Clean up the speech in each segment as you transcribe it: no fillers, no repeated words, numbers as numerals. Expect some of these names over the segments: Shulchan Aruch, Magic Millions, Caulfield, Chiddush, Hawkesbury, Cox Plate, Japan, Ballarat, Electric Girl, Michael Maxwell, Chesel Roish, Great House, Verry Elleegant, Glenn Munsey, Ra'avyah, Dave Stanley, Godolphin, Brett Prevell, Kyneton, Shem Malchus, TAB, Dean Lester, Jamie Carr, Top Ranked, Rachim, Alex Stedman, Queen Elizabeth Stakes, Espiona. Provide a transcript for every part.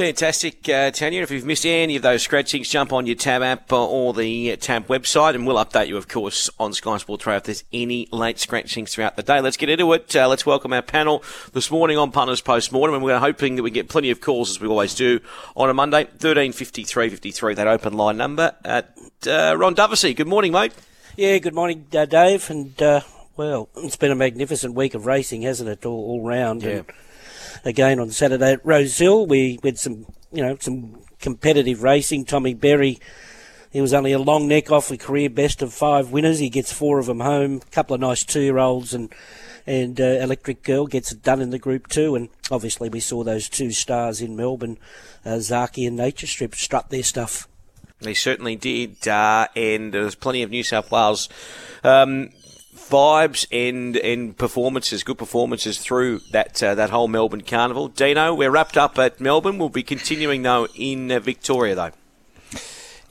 Fantastic, Tanya. If you've missed any of those scratchings, jump on your TAB app or the TAB website, and we'll update you, of course, on Sky Sport Trail if there's any late scratchings throughout the day. Let's get into it. Let's welcome our panel this morning on Punters Postmortem, and we're hoping that we get plenty of calls, as we always do, on a Monday. 13 53 53, that open line number at Ron Doversy. Good morning, mate. Yeah, good morning, Dave. And, well, it's been a magnificent week of racing, hasn't it, all round? Yeah. And again, on Saturday at Rose Hill, we had some competitive racing. Tommy Berry, he was only a long neck off a career best of 5 winners. He gets 4 of them home. A couple of nice 2-year-olds, and Electric Girl gets it done in the Group 2. And obviously we saw those 2 stars in Melbourne, Zaaki and Nature Strip, strut their stuff. They certainly did, and there was plenty of New South Wales vibes and performances, good performances through that whole Melbourne Carnival. Dino, we're wrapped up at Melbourne. We'll be continuing, though, in Victoria, though.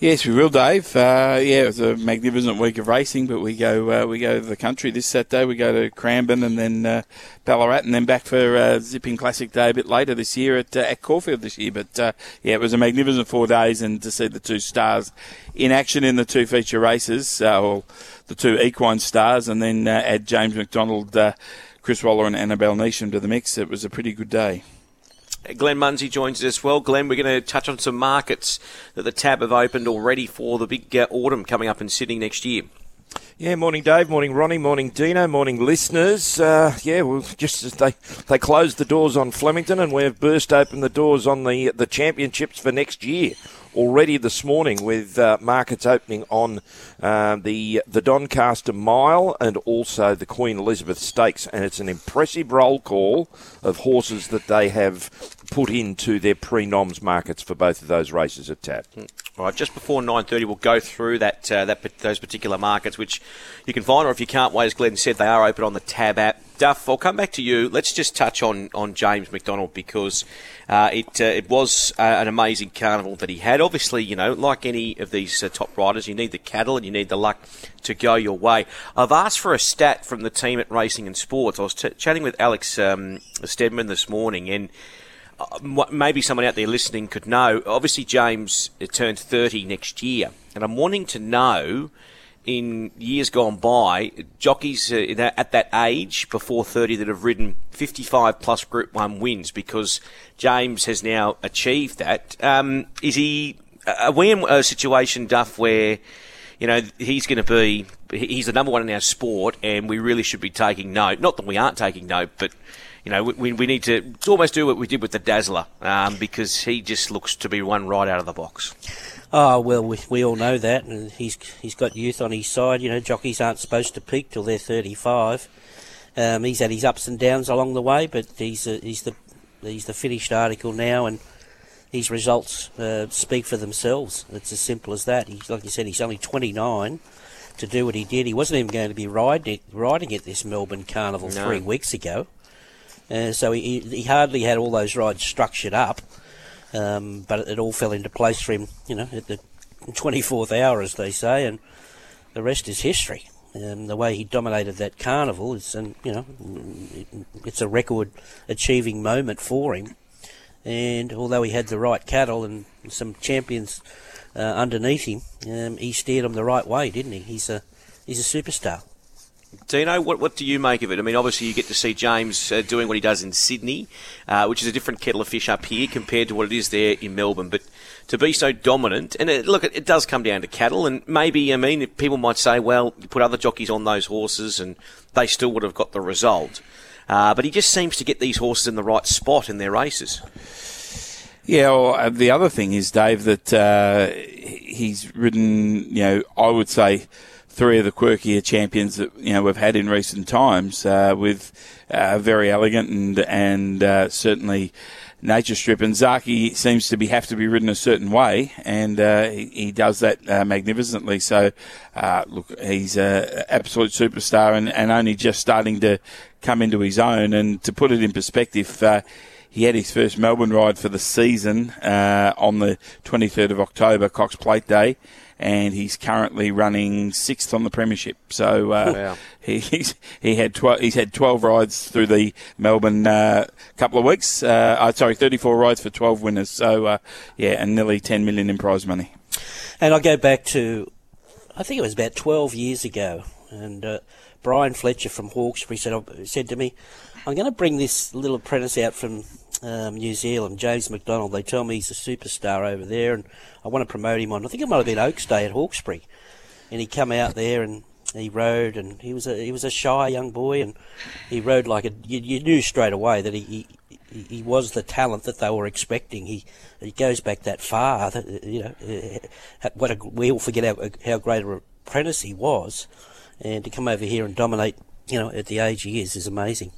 Yes, we will, Dave. It was a magnificent week of racing, but we go to the country this Saturday. We go to Cranbourne and then Ballarat, and then back for Zipping Classic Day a bit later this year at Caulfield this year. But it was a magnificent 4 days, and to see the 2 stars in action in the 2 feature races, or the 2 equine stars, and then add James McDonald, Chris Waller, and Annabel Neasham to the mix. It was a pretty good day. Glenn Munsey joins us as well. Glenn, we're going to touch on some markets that the TAB have opened already for the big autumn coming up in Sydney next year. Yeah, morning Dave, morning Ronnie, morning Dino, morning listeners. They closed the doors on Flemington, and we've burst open the doors on the championships for next year already this morning, with markets opening on the Doncaster Mile and also the Queen Elizabeth Stakes. And it's an impressive roll call of horses that they have put into their pre-noms markets for both of those races at TAB. All right, just before 9:30, we'll go through those particular markets, which you can find, or if you can't wait, as Glenn said, they are open on the TAB app. Duff, I'll come back to you. Let's just touch on James McDonald, because it was an amazing carnival that he had. Obviously, like any of these top riders, you need the cattle and you need the luck to go your way. I've asked for a stat from the team at Racing and Sports. I was chatting with Alex Stedman this morning, and maybe someone out there listening could know. Obviously, James turns 30 next year, and I'm wanting to know, in years gone by, jockeys at that age, before 30, that have ridden 55-plus Group 1 wins, because James has now achieved that. Are we in a situation, Duff, where he's the number one in our sport, and we really should be taking note? Not that we aren't taking note, but we need to almost do what we did with the Dazzler, because he just looks to be one right out of the box. Oh, well, we all know that, and he's got youth on his side. Jockeys aren't supposed to peak till they're 35. He's had his ups and downs along the way, but he's the finished article now, and his results speak for themselves. It's as simple as that. Like you said, he's only 29. To do what he did, he wasn't even going to be riding at this Melbourne Carnival 3 weeks ago. So he hardly had all those rides structured up. But it all fell into place for him, at the 24th hour, as they say, and the rest is history. The way he dominated that carnival is, it's a record-achieving moment for him. And although he had the right cattle and some champions underneath him, he steered them the right way, didn't he? He's a superstar. Dino, what do you make of it? I mean, obviously you get to see James doing what he does in Sydney, which is a different kettle of fish up here compared to what it is there in Melbourne. But to be so dominant, and it does come down to cattle, and maybe, people might say, well, you put other jockeys on those horses and they still would have got the result. But he just seems to get these horses in the right spot in their races. Yeah, well, the other thing is, Dave, that he's ridden, I would say, 3 of the quirkier champions that we've had in recent times, with Verry Elleegant and certainly Nature Strip, and Zaaki seems to have to be ridden a certain way, and he does that magnificently. So look, he's an absolute superstar, and only just starting to come into his own. And to put it in perspective, he had his first Melbourne ride for the season on the 23rd of October, Cox Plate Day. and he's currently running 6th on the premiership. So wow. he's had 12 rides through the Melbourne couple of weeks. 34 rides for 12 winners. So and nearly 10 million in prize money. And I go back to, I think it was about 12 years ago, and Brian Fletcher from Hawkesbury said to me, I'm going to bring this little apprentice out from New Zealand, James McDonald. They tell me he's a superstar over there, and I want to promote him on, I think it might have been Oaks Day at Hawkesbury. And he come out there and he rode, and he was a shy young boy, and he rode like a, you knew straight away that he was the talent that they were expecting. He goes back that far, we all forget how great an apprentice he was, and to come over here and dominate, at the age he is amazing.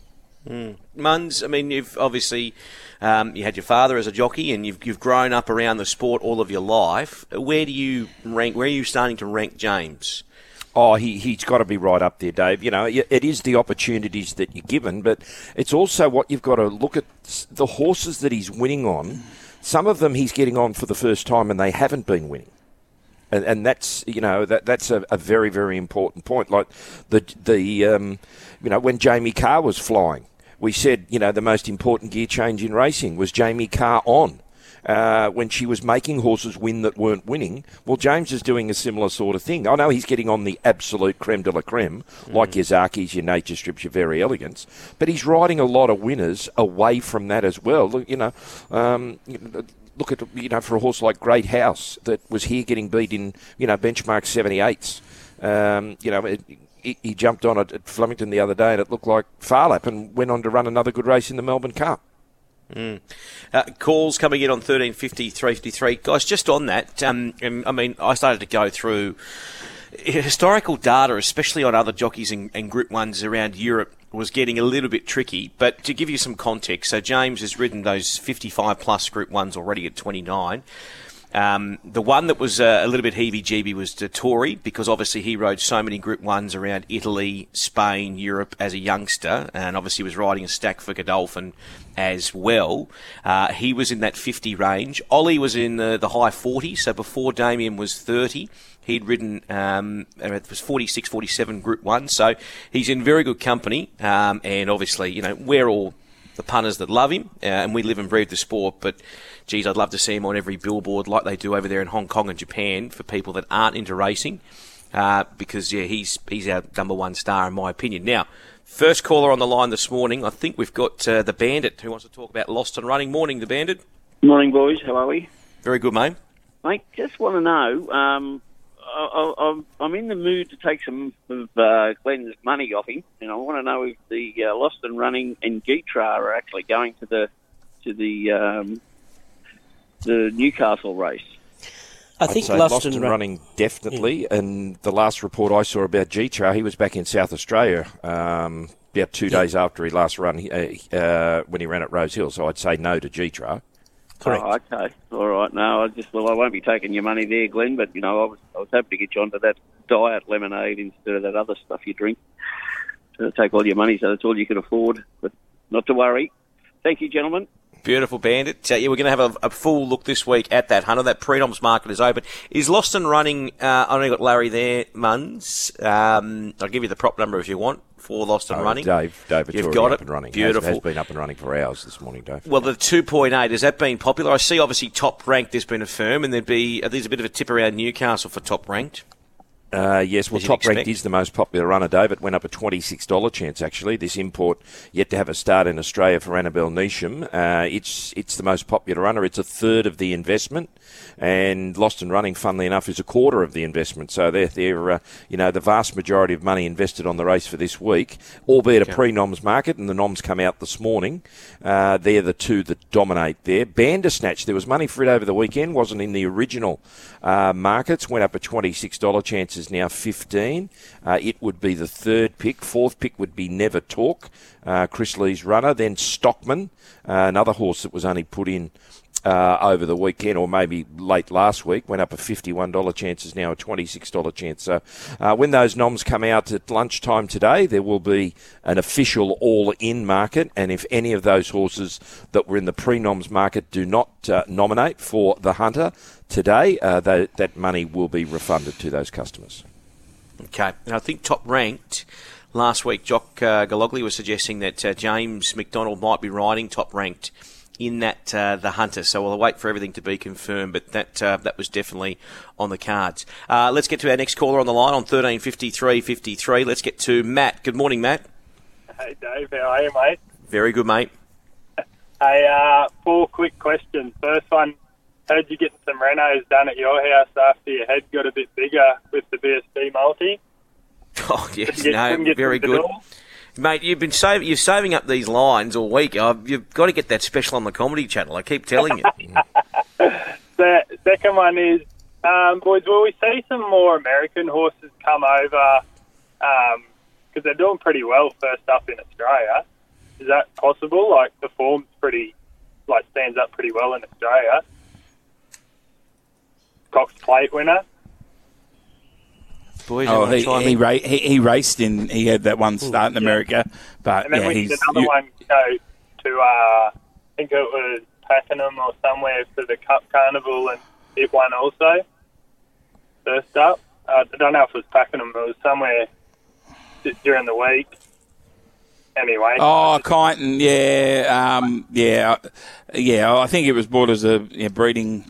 Mm. Muns, I mean, you've obviously you had your father as a jockey, and you've grown up around the sport all of your life. Where do you rank? Where are you starting to rank James? Oh, he's got to be right up there, Dave. It is the opportunities that you're given, but it's also what you've got to look at, the horses that he's winning on. Some of them he's getting on for the first time, and they haven't been winning. And that's, that's a very, very important point. Like when Jamie Carr was flying, we said, the most important gear change in racing was Jamie Carr on. When she was making horses win that weren't winning, well, James is doing a similar sort of thing. I know he's getting on the absolute creme de la creme, like your Zaakis, your Nature Strips, your Verry Elleegants, but he's riding a lot of winners away from that as well. Look at, for a horse like Great House that was here getting beat in, benchmark 78s. He jumped on it at Flemington the other day, and it looked like Farlap, and went on to run another good race in the Melbourne Cup. Mm. Calls coming in on 1350 353. Guys, just on that, I started to go through historical data, especially on other jockeys and Group 1s around Europe, was getting a little bit tricky. But to give you some context, so James has ridden those 55-plus Group 1s already at 29. The one that was a little bit heebie-jeebie was Dettori, because obviously he rode so many Group 1s around Italy, Spain, Europe as a youngster, and obviously was riding a stack for Godolphin as well. He was in that 50 range. Ollie was in the high 40s, so before Damien was 30. He'd ridden, it was 46, 47 Group 1, so he's in very good company, and obviously, we're all the punters that love him, and we live and breathe the sport, but geez, I'd love to see him on every billboard like they do over there in Hong Kong and Japan for people that aren't into racing, because, he's our number one star in my opinion. Now, first caller on the line this morning, I think we've got the Bandit, who wants to talk about Lost and Running. Morning, the Bandit. Morning, boys. How are we? Very good, mate. Mate, just want to know, I'm in the mood to take some of Glenn's money off him, and I want to know if the Lost and Running and Geetra are actually going to the Newcastle race. I think Lost and Running definitely, and the last report I saw about Geetra, he was back in South Australia about 2 days after he last run when he ran at Rose Hill, so I'd say no to Geetra. Correct. Oh, okay. All right. No, I won't be taking your money there, Glenn, but, I was hoping to get you onto that diet lemonade instead of that other stuff you drink. To take all your money, so that's all you can afford, but not to worry. Thank you, gentlemen. Beautiful, Bandit. We're going to have a full look this week at that, Hunter. That pre-noms market is open. Is Lost and Running, I only got Larry there, Muns. I'll give you the prop number if you want. For Lost and Running. David, you've got it. Up and running. Beautiful. Has been up and running for hours this morning, Dave. Well, the 2.8, has that been popular? I see obviously Top Ranked has been a firm, and there's a bit of a tip around Newcastle for Top Ranked. Yes, well, Top Ranked is the most popular runner, Dave. It went up a $26 chance, actually. This import yet to have a start in Australia for Annabel Neasham. It's the most popular runner. It's a third of the investment, and Lost and Running, funnily enough, is a quarter of the investment. So they're the vast majority of money invested on the race for this week, albeit a pre-noms market, and the noms come out this morning. They're the two that dominate there. Bandersnatch, there was money for it over the weekend, wasn't in the original markets, went up a $26 chance, is now 15. It would be the third pick. Fourth pick would be Never Talk, Chris Lee's runner. Then Stockman, another horse that was only put in over the weekend, or maybe late last week, went up a $51 chance, is now a $26 chance. So when those noms come out at lunchtime today, there will be an official all-in market, and if any of those horses that were in the pre-noms market do not nominate for the Hunter today, that money will be refunded to those customers. Okay, and I think Top Ranked... Last week, Jock Gologly was suggesting that James McDonald might be riding Top Ranked in that the Hunter. So we'll wait for everything to be confirmed, but that was definitely on the cards. Let's get to our next caller on the line on 1353 53. Let's get to Matt. Good morning, Matt. Hey, Dave. How are you, mate? Very good, mate. Hey, four quick questions. First one, heard you getting some renos done at your house after your head got a bit bigger with the BSB multi. Oh, yes, no, very good. Mate, you're saving up these lines all week. You've got to get that special on the Comedy Channel. I keep telling you. The second one is, boys, will we see some more American horses come over? Because they're doing pretty well first up in Australia. Is that possible? Like, the form's pretty, like, stands up pretty well in Australia. Cox Plate winner. Boys, he raced in. He had that one start in America, but and then we did another one go to. I think it was Pakenham or somewhere for the Cup Carnival, and it won also. First up, I don't know if it was Pakenham, but it was somewhere during the week. Anyway. Oh, Kyneton, yeah. I think it was bought as a breeding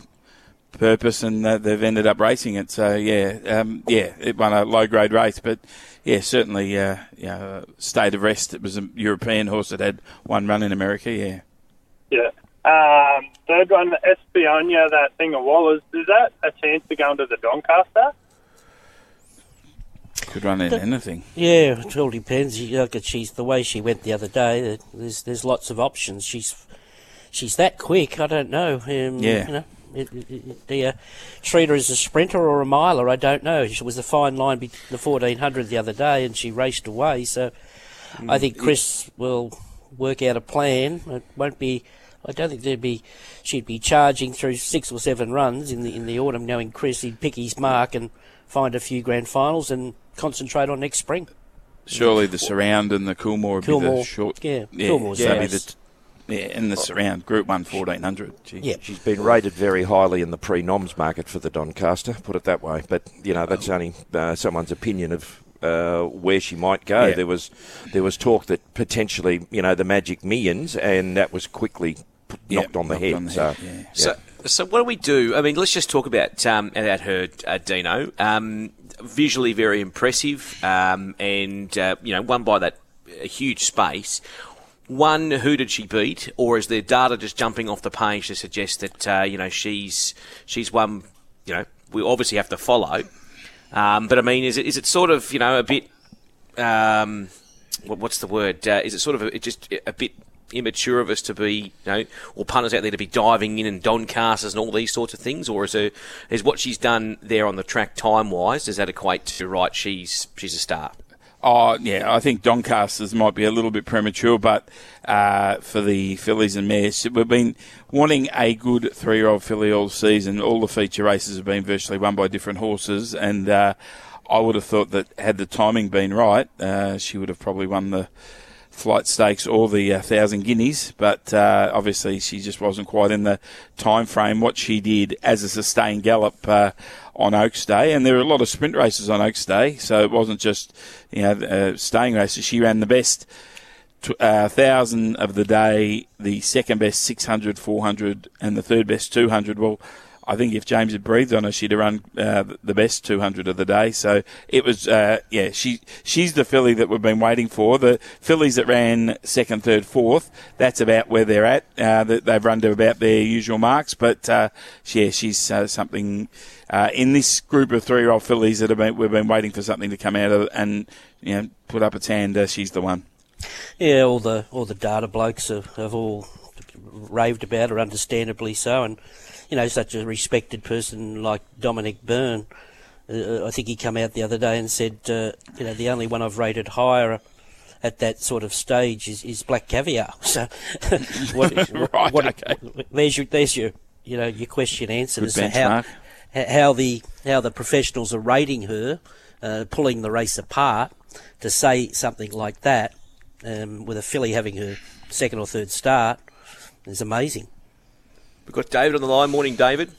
purpose, and they've ended up racing it. So it won a low grade race, but certainly State of Rest, it was a European horse that had one run in America. Third one, Espionia, that thing of Waller's, is that a chance to go into the Doncaster? Could run in anything. Yeah, it all depends. Look at the way she went the other day. There's lots of options. She's that quick. I don't know. Treat her as a sprinter or a miler, I don't know. She was a fine line the 1400 the other day, and she raced away. So I think Chris will work out a plan. It won't be. I don't think she'd be charging through 6 or 7 runs in the autumn. Knowing Chris, he'd pick his mark and find a few grand finals and concentrate on next spring. Surely the Surround and the Coolmore would be the short. Yeah, in the Surround, Group 1, 1400. She's been rated very highly in the pre-noms market for the Doncaster, put it that way. But, that's only someone's opinion of where she might go. Yeah. There was talk that potentially, the Magic Millions, and that was quickly knocked on the head. So what do we do? I mean, let's just talk about her, Dino. Visually very impressive, and won by that huge space. One, who did she beat, or is there data just jumping off the page to suggest that she's won? We obviously have to follow, but I mean, is it sort of a bit what's the word? Is it sort of just a bit immature of us to be or punters out there to be diving in and Doncasters and all these sorts of things, or is what she's done there on the track time wise? Does that equate to she's a star? Oh, yeah, I think Doncasters might be a little bit premature, but for the fillies and mares, we've been wanting a good 3-year-old filly all season. All the feature races have been virtually won by different horses, and I would have thought that had the timing been right, she would have probably won the Flight Stakes or the 1,000 Guineas, but obviously she just wasn't quite in the time frame. What she did as a sustained gallop on Oaks Day, and there were a lot of sprint races on Oaks Day, so it wasn't just staying races. She ran the best 1,000 of the day, the second best 600, 400, and the third best 200. Well, I think if James had breathed on her, she'd have run the best 200 of the day. So it was, she's the filly that we've been waiting for. The fillies that ran second, third, fourth, that's about where they're at. They've run to about their usual marks. But, she's something in this group of 3-year-old fillies that we've been waiting for something to come out of and put up its hand. She's the one. Yeah, all the data blokes have all raved about her, understandably so, and such a respected person like Dominic Byrne, I think he came out the other day and said, the only one I've rated higher at that sort of stage is Black Caviar. So there's your your question answered as to how the professionals are rating her, pulling the race apart. To say something like that, with a filly having her second or third start, is amazing. We've got David on the line. Morning, David.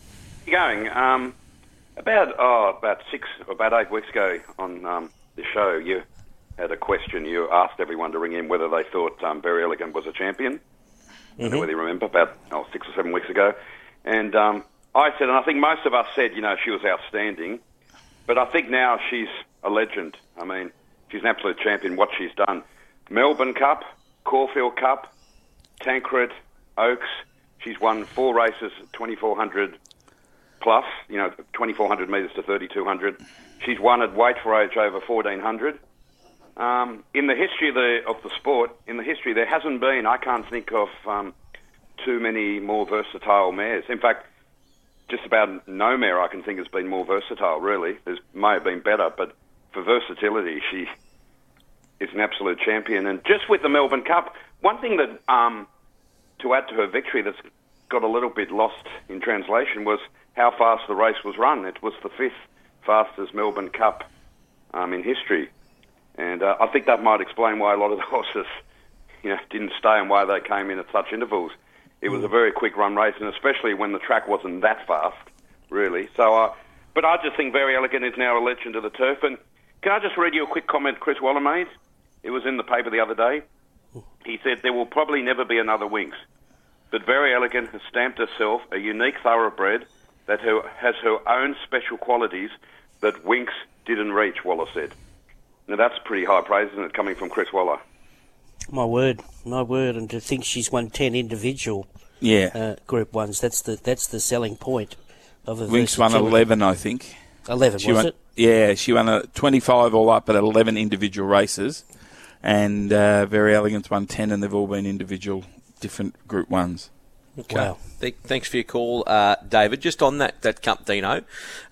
How you going? About 8 weeks ago on the show, you had a question. You asked everyone to ring in whether they thought Verry Elleegant was a champion. Mm-hmm. I don't know whether you remember, about 6 or 7 weeks ago. And I said, and I think most of us said, she was outstanding. But I think now she's a legend. I mean, she's an absolute champion, what she's done. Melbourne Cup, Caulfield Cup, Tancred, Oaks. She's won 4 races, 2,400 plus, 2,400 metres to 3,200. She's won at weight for age over 1,400. In the history of the sport, there hasn't been, I can't think of too many more versatile mares. In fact, just about no mare I can think has been more versatile, really. There may have been better, but for versatility, she is an absolute champion. And just with the Melbourne Cup, one thing that, to add to her victory that's got a little bit lost in translation, was how fast the race was run. It was the 5th fastest Melbourne Cup in history. And I think that might explain why a lot of the horses didn't stay and why they came in at such intervals. It was a very quick run race, and especially when the track wasn't that fast, really. So, but I just think Verry Elleegant is now a legend of the turf. And can I just read you a quick comment Chris Waller made? It was in the paper the other day. He said, there will probably never be another Winx, but Verry Elleegant has stamped herself a unique thoroughbred that has her own special qualities that Winx didn't reach, Waller said. Now, that's pretty high praise, isn't it, coming from Chris Waller? My word, and to think she's won 10 individual Group 1s, that's the selling point of a Winx won 11, I think. 11, was it? Yeah, she won 25 all up at 11 individual races, and Verry Elleegant's won 10, and they've all been individual different Group 1s. Okay. Wow. Thanks for your call, David. Just on that Cup, Dino,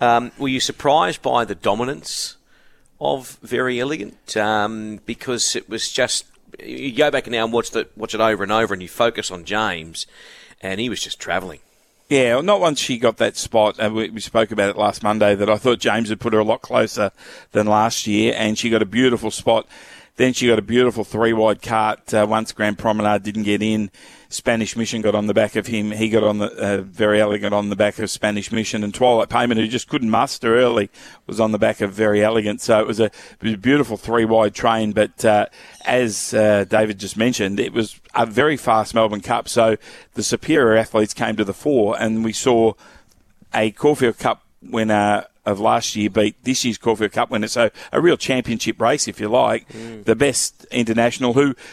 were you surprised by the dominance of Verry Elleegant? Because it was just... You go back now and watch it over and over, and you focus on James, and he was just travelling. Yeah, well, not once she got that spot, and we spoke about it last Monday, that I thought James had put her a lot closer than last year, and she got a beautiful spot. Then she got a beautiful three-wide cart. Once Grand Promenade didn't get in, Spanish Mission got on the back of him. He got on the Verry Elleegant on the back of Spanish Mission, and Twilight Payment, who just couldn't muster early, was on the back of Verry Elleegant. So it was a beautiful three-wide train. But as David just mentioned, it was a very fast Melbourne Cup. So the superior athletes came to the fore, and we saw a Caulfield Cup winner of last year beat this year's Caulfield Cup winner, so a real championship race, if you like. The best international,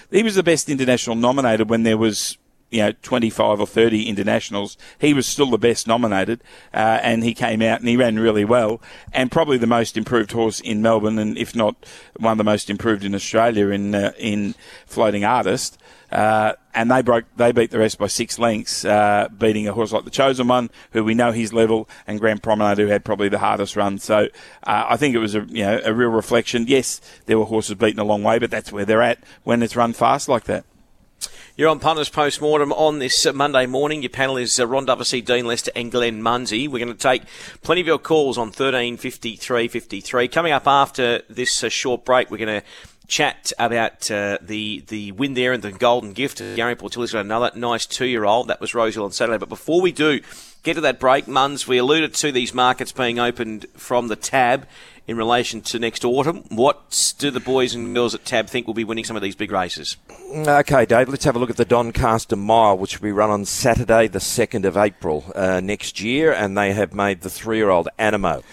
he was the best international nominated when there was 25 or 30 internationals. He was still the best nominated, and he came out and he ran really well, and probably the most improved horse in Melbourne, and if not one of the most improved in Australia in Floating Artist. And they beat the rest by 6 lengths, beating a horse like the Chosen One, who we know his level, and Grand Promenade, who had probably the hardest run. So I think it was a real reflection. Yes, there were horses beaten a long way, but that's where they're at when it's run fast like that. You're on Punters Postmortem on this Monday morning. Your panel is Ron Doversy, Dean Lester and Glenn Munsey. We're going to take plenty of your calls on 13 53 53. Coming up after this short break, we're going to chat about the win there and the golden gift. Gary Portillo's got another nice 2-year-old. That was Rose Hill on Saturday. But before we do get to that break, Muns, we alluded to these markets being opened from the TAB in relation to next autumn. What do the boys and girls at TAB think will be winning some of these big races? Okay, Dave, let's have a look at the Doncaster Mile, which will be run on Saturday the 2nd of April next year, and they have made the 3-year-old Animo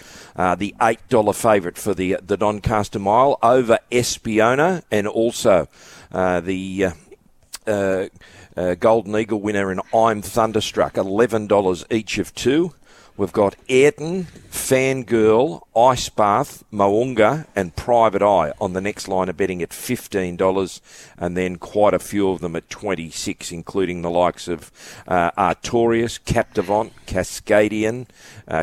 the $8 favourite for the Doncaster Mile over Espiona, and also the Golden Eagle winner in I'm Thunderstruck, $11 each of 2. We've got Ayrton, Fangirl, Ice Bath, Moonga and Private Eye on the next line of betting at $15, and then quite a few of them at $26, including the likes of Artorias, Captivant, Cascadian,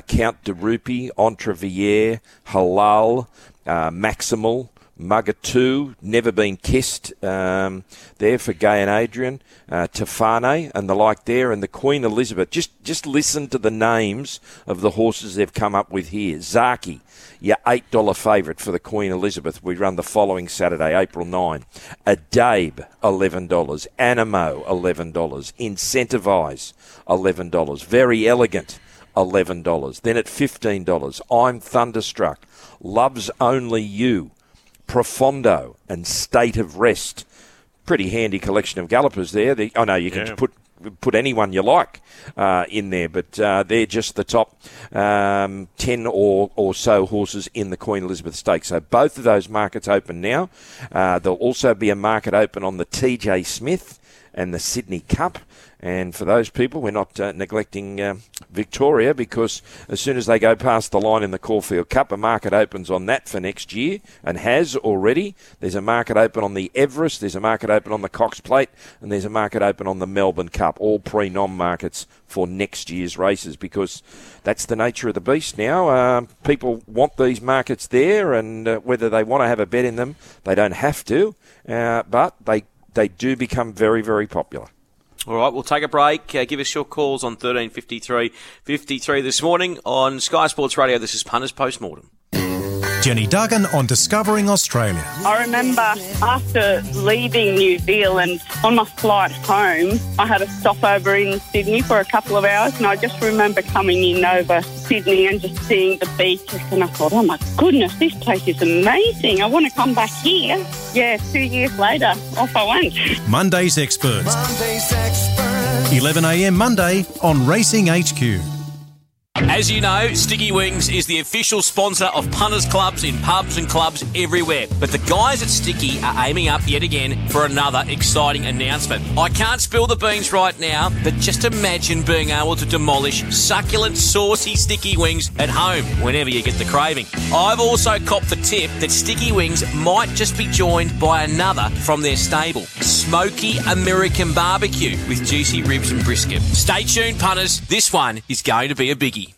Count de Rupi, Entrevier, Halal, Maximal, Mugger 2, Never Been Kissed there for Gay and Adrian, Tefane and the like there, and the Queen Elizabeth. Just listen to the names of the horses they've come up with here. Zaaki, your $8 favourite for the Queen Elizabeth. We run the following Saturday, April 9. Adabe, $11. Animo, $11. Incentivize, $11. Verry Elleegant, $11. Then at $15, I'm Thunderstruck, Love's Only You, Profondo and State of Rest. Pretty handy collection of gallopers there. You can put anyone you like in there, but they're just the top 10 or so horses in the Queen Elizabeth Stakes. So both of those markets open now. There'll also be a market open on the TJ Smith and the Sydney Cup. And for those people, we're not neglecting Victoria, because as soon as they go past the line in the Caulfield Cup, a market opens on that for next year, and has already. There's a market open on the Everest, there's a market open on the Cox Plate, and there's a market open on the Melbourne Cup, all pre-nom markets for next year's races, because that's the nature of the beast now. People want these markets there, and whether they want to have a bet in them, they don't have to, but they do become very, very popular. All right, we'll take a break. Give us your calls on 1353 53 this morning on Sky Sports Radio. This is Punters Postmortem. Jenny Duggan on Discovering Australia. I remember after leaving New Zealand, on my flight home, I had a stopover in Sydney for a couple of hours, and I just remember coming in over Sydney and just seeing the beaches, and I thought, oh my goodness, this place is amazing. I want to come back here. Yeah, 2 years later, off I went. Monday's Experts. 11 a.m. Monday on Racing HQ. As you know, Sticky Wings is the official sponsor of punters clubs in pubs and clubs everywhere. But the guys at Sticky are aiming up yet again for another exciting announcement. I can't spill the beans right now, but just imagine being able to demolish succulent, saucy Sticky Wings at home whenever you get the craving. I've also copped the tip that Sticky Wings might just be joined by another from their stable, Smoky American Barbecue, with juicy ribs and brisket. Stay tuned, punters. This one is going to be a biggie.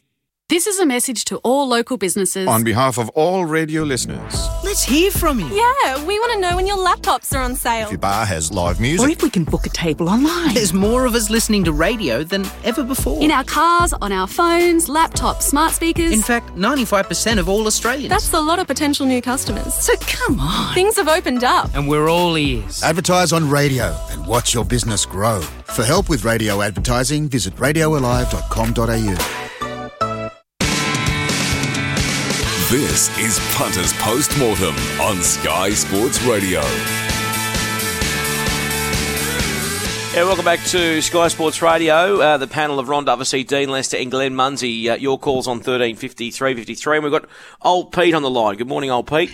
This is a message to all local businesses. On behalf of all radio listeners. Let's hear from you. Yeah, we want to know when your laptops are on sale. If your bar has live music. Or if we can book a table online. There's more of us listening to radio than ever before. In our cars, on our phones, laptops, smart speakers. In fact, 95% of all Australians. That's a lot of potential new customers. So come on. Things have opened up. And we're all ears. Advertise on radio and watch your business grow. For help with radio advertising, visit radioalive.com.au. This is Punters Postmortem on Sky Sports Radio. Yeah, welcome back to Sky Sports Radio. The panel of Ron Doversy, Dean Lester and Glenn Munsey. Your calls on 1353 53, and we've got old Pete on the line. Good morning, old Pete.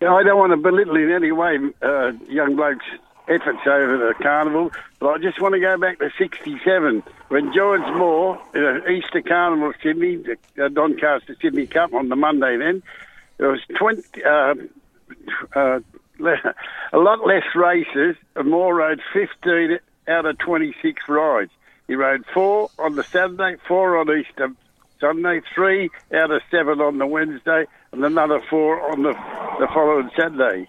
Yeah, I don't want to belittle in any way young bloke's efforts over the carnival, but I just want to go back to 67 when George Moore at an Easter Carnival Sydney, the Doncaster Sydney Cup on the Monday then, there was a lot less races, and Moore rode 15 out of 26 rides. He rode 4 on the Saturday, 4 on Easter Sunday, 3 out of 7 on the Wednesday, and another 4 on the following Saturday.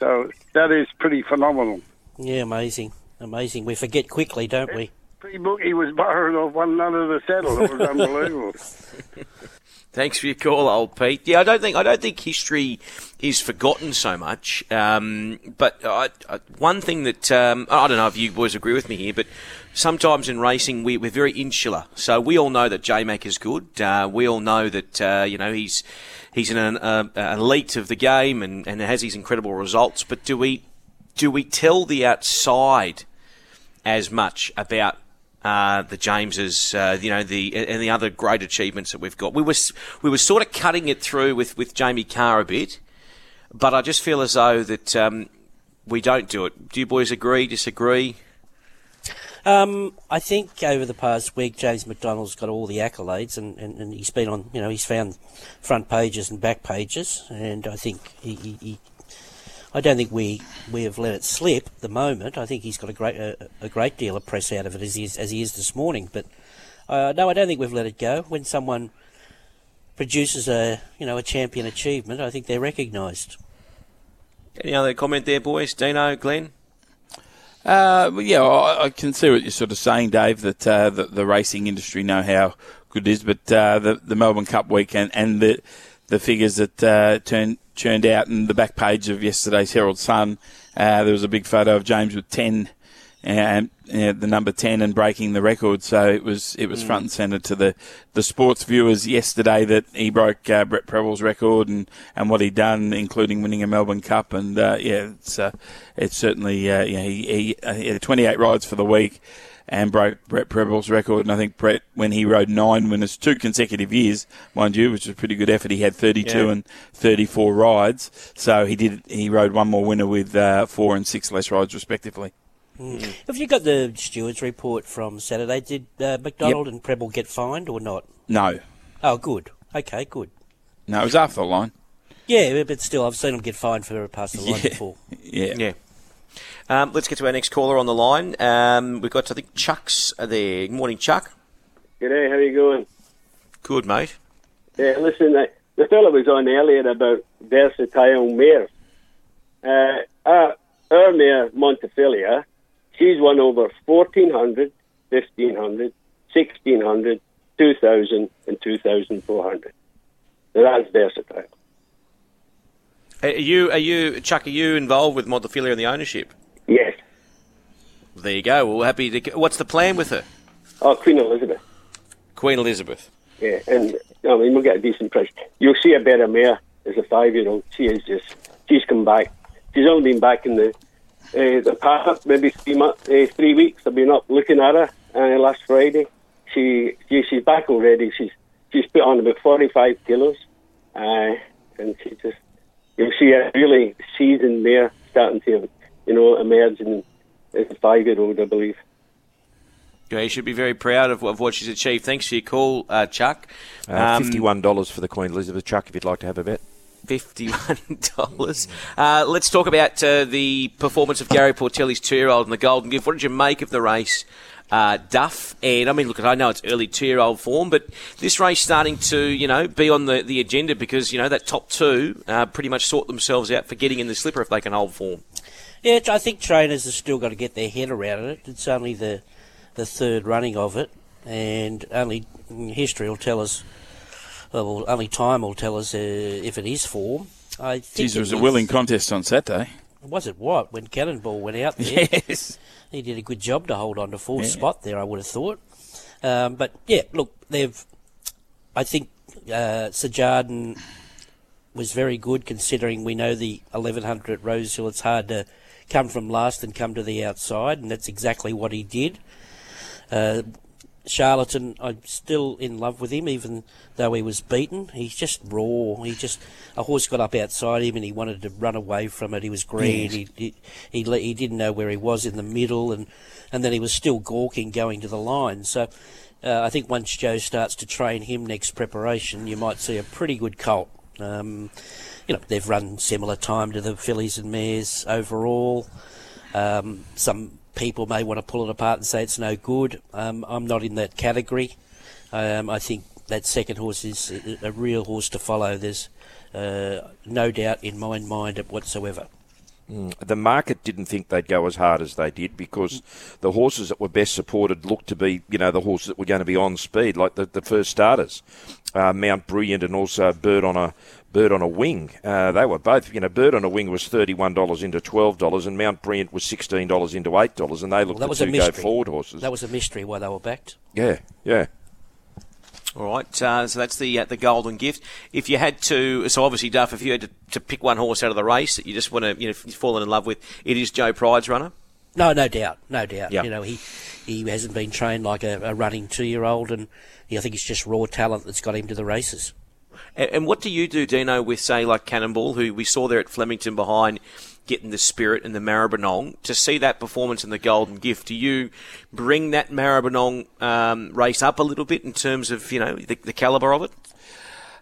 So that is pretty phenomenal. Yeah, amazing. We forget quickly, don't we? Pre-bookie was borrowed off one another of the saddle. It was unbelievable. Thanks for your call, old Pete. Yeah, I don't think history is forgotten so much. But one thing that I don't know if you boys agree with me here, but sometimes in racing we're very insular. So we all know that J-Mac is good. We all know that he's an elite of the game and has these incredible results. But do we tell the outside as much about the Jameses, and the other great achievements that we've got? We were sort of cutting it through with Jamie Carr a bit, but I just feel as though that we don't do it. Do you boys agree, disagree? I think over the past week, James McDonald's got all the accolades, and he's been on, he's found front pages and back pages, and I think he I don't think we have let it slip at the moment. I think he's got a great deal of press out of it as he is this morning. But no, I don't think we've let it go. When someone produces a champion achievement, I think they're recognised. Any other comment there, boys? Dino, Glenn? Yeah, I can see what you're sort of saying, Dave, that the racing industry know how good it is, but the Melbourne Cup weekend and the figures that turned out in the back page of yesterday's Herald Sun, there was a big photo of James with 10, the number 10 and breaking the record. So it was front and centre to the sports viewers yesterday that he broke Brett Prevell's record and what he'd done, including winning a Melbourne Cup. And it's certainly he had 28 rides for the week and broke Brett Prevell's record. And I think Brett, when he rode 9 winners, 2 consecutive years, mind you, which was a pretty good effort, he had 32 and 34 rides. So he rode one more winner with 4 and 6 less rides respectively. Mm. Have you got the stewards' report from Saturday? Did McDonald and Preble get fined or not? No. Oh, good. Okay, good. No, it was after the line. Yeah, but still, I've seen them get fined for past the line before. Yeah. Yeah. Let's get to our next caller on the line. We've got, I think, Chuck's there. Good morning, Chuck. G'day, how are you going? Good, mate. Yeah, listen, the fellow was on earlier about versatile mares. Our mare, Montefilia, she's won over 1,400, 1,500, 1,600, 2,000 and 2,400. So that's versatile. Chuck, are you involved with Montefilia and the ownership? Yes. There you go. Well, happy to... What's the plan with her? Oh, Queen Elizabeth. Queen Elizabeth. Yeah, and I mean, we'll get a decent price. You'll see a better mare as a 5-year-old. She's come back. She's only been back in the paddock maybe 3 weeks. I've been up looking at her last Friday. She's back already. She's put on about 45 kilos, and she just, you'll see a really seasoned mare starting to, emerge as a 5-year-old, I believe. Yeah, you should be very proud of what she's achieved. Thanks for your call, Chuck. $51 for the Queen Elizabeth, Chuck, if you'd like to have a bet. $51. Let's talk about the performance of Gary Portelli's 2-year-old in the Golden Gift. What did you make of the race, Duff? And, I mean, look, I know it's early 2-year-old form, but this race starting to, be on the agenda because, that top two pretty much sort themselves out for getting in the slipper if they can hold form. Yeah, I think trainers have still got to get their head around it. It's only the third running of it, and only history will tell us. Well, only time will tell us if it is form. I think it was a willing contest on Saturday. Was it what? When Cannonball went out there. Yes. He did a good job to hold on to fourth spot there, I would have thought. But, yeah, look, I think Sir Jardin was very good considering we know the 1100 at Rose Hill. It's hard to come from last and come to the outside, and that's exactly what he did. Charlatan, I'm still in love with him, even though he was beaten. He's just raw. A horse got up outside him and he wanted to run away from it. He was green. Yes. He didn't know where he was in the middle, and then he was still gawking going to the line. So I think once Joe starts to train him next preparation, you might see a pretty good colt. They've run similar time to the fillies and mares overall. Some people may want to pull it apart and say it's no good. I'm not in that category. I think that second horse is a real horse to follow. There's no doubt in my mind whatsoever. The market didn't think they'd go as hard as they did because the horses that were best supported looked to be, the horses that were going to be on speed, like the first starters, Mount Brilliant and also Bird on a Wing. They were both, Bird on a Wing was $31 into $12 and Mount Brilliant was $16 into $8 and they looked at two go-forward horses. That was a mystery why they were backed. Yeah, yeah. All right, so that's the Golden Gift. If you had to, so obviously, Duff, if you had to pick one horse out of the race that you just want to, fallen in love with, it is Joe Pride's runner? No doubt. Yep. He hasn't been trained like a running 2-year-old, and I think it's just raw talent that's got him to the races. And what do you do, Dino, with, say, like Cannonball, who we saw there at Flemington behind getting the Spirit and the Maribyrnong, to see that performance in the Golden Gift? Do you bring that Maribyrnong race up a little bit in terms of, the calibre of it?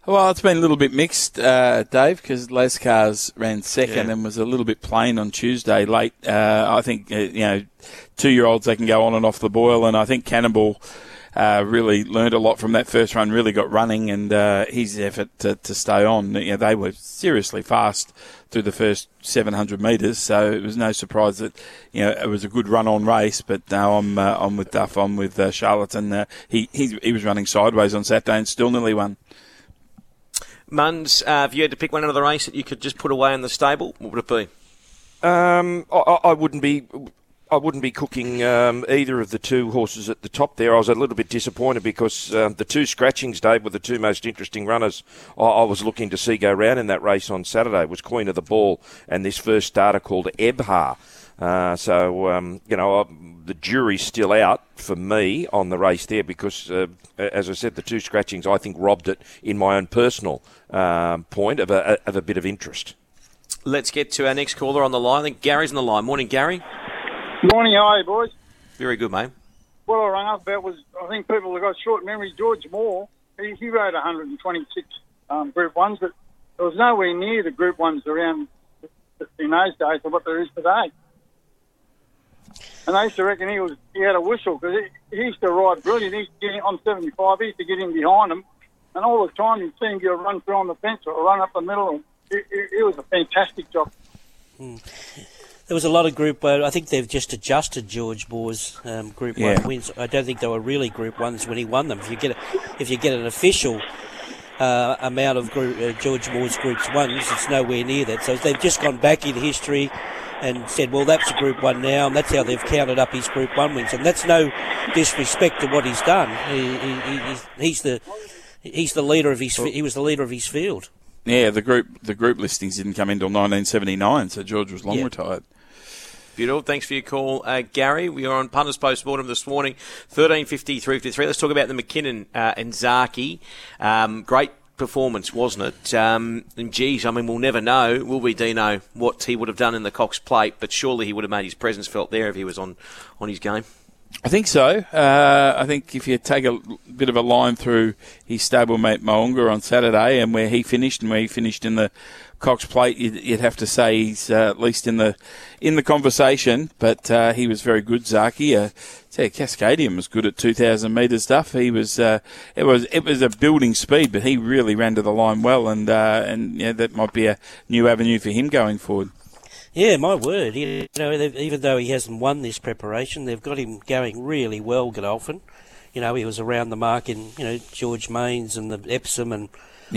Well, it's been a little bit mixed, Dave, because Lascars ran second and was a little bit plain on Tuesday late. I think, 2-year-olds, they can go on and off the boil, and I think Cannonball... Really learned a lot from that first run, really got running, and his effort to stay on. You know, they were seriously fast through the first 700 metres, so it was no surprise that, you know, it was a good run-on race. But no, I'm with Duff, I'm with Charlatan. He was running sideways on Saturday and still nearly won. Muns, if you had to pick one out of the race that you could just put away in the stable, what would it be? I wouldn't be cooking either of the two horses at the top there. I was a little bit disappointed because the two scratchings, Dave, were the two most interesting runners I was looking to see go round in that race on Saturday. It was Queen of the Ball and this first starter called Ebhar. The jury's still out for me on the race there because, as I said, the two scratchings, I think, robbed it in my own personal point of a bit of interest. Let's get to our next caller on the line. I think Gary's on the line. Morning, Gary. Morning, how are you, boys? Very good, mate. What I rang up about was, I think people have got short memory. George Moore, he rode 126 Group 1s, but there was nowhere near the Group 1s around in those days of what there is today. And I used to reckon he had a whistle, because he used to ride brilliant. He used to get on 75, he used to get in behind him, and all the time you'd see him go run through on the fence or run up the middle. It was a fantastic job. Mm. There was a lot of Group 1. I think they've just adjusted George Moore's Group 1 wins. I don't think they were really Group 1s when he won them. If you get an official amount of George Moore's Group 1s, it's nowhere near that. So they've just gone back in history and said, well, that's a Group 1 now, and that's how they've counted up his Group 1 wins. And that's no disrespect to what he's done. He's the leader of his. He was the leader of his field. Yeah, the group listings didn't come in until 1979, so George was long retired. Beautiful. Thanks for your call, Gary. We are on Punters Postmortem this morning, 13:53:53. Let's talk about the McKinnon and Zaaki. Great performance, wasn't it? And geez, I mean, we'll never know, will we, Dino, what he would have done in the Cox Plate, but surely he would have made his presence felt there if he was on his game. I think so. I think if you take a bit of a line through his stablemate Maunga on Saturday and where he finished in the Cox Plate, you'd have to say he's at least in the conversation. But he was very good, Zaaki. Cascadium was good at 2,000 metres stuff. He was it was a building speed, but he really ran to the line well, and that might be a new avenue for him going forward. Yeah, my word. You know, even though he hasn't won this preparation, they've got him going really well, Godolphin. You know, he was around the mark in, you know, George Mains and the Epsom and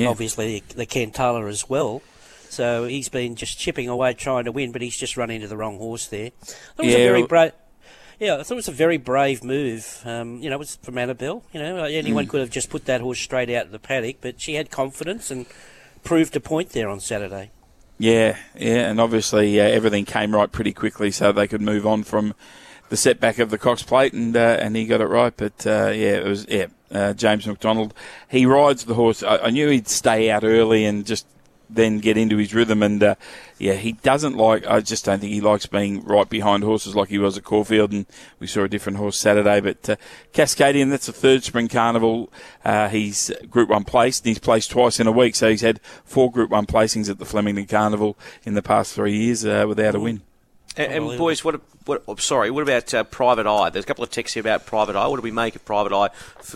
obviously the Cantala as well. So he's been just chipping away trying to win, but he's just run into the wrong horse there. I thought it was a very brave move. You know, it was from Annabel. You know, anyone could have just put that horse straight out of the paddock, but she had confidence and proved a point there on Saturday. Yeah, and obviously everything came right pretty quickly, so they could move on from the setback of the Cox Plate, and he got it right. But James McDonald, he rides the horse. I knew he'd stay out early and just then get into his rhythm, and he doesn't like. I just don't think he likes being right behind horses like he was at Caulfield, and we saw a different horse Saturday. But Cascadian, that's the third Spring Carnival. He's Group 1 placed, and he's placed twice in a week, so he's had 4 Group 1 placings at the Flemington Carnival in the past 3 years without a win. And boys, what about Private Eye? There's a couple of texts here about Private Eye. What do we make of Private Eye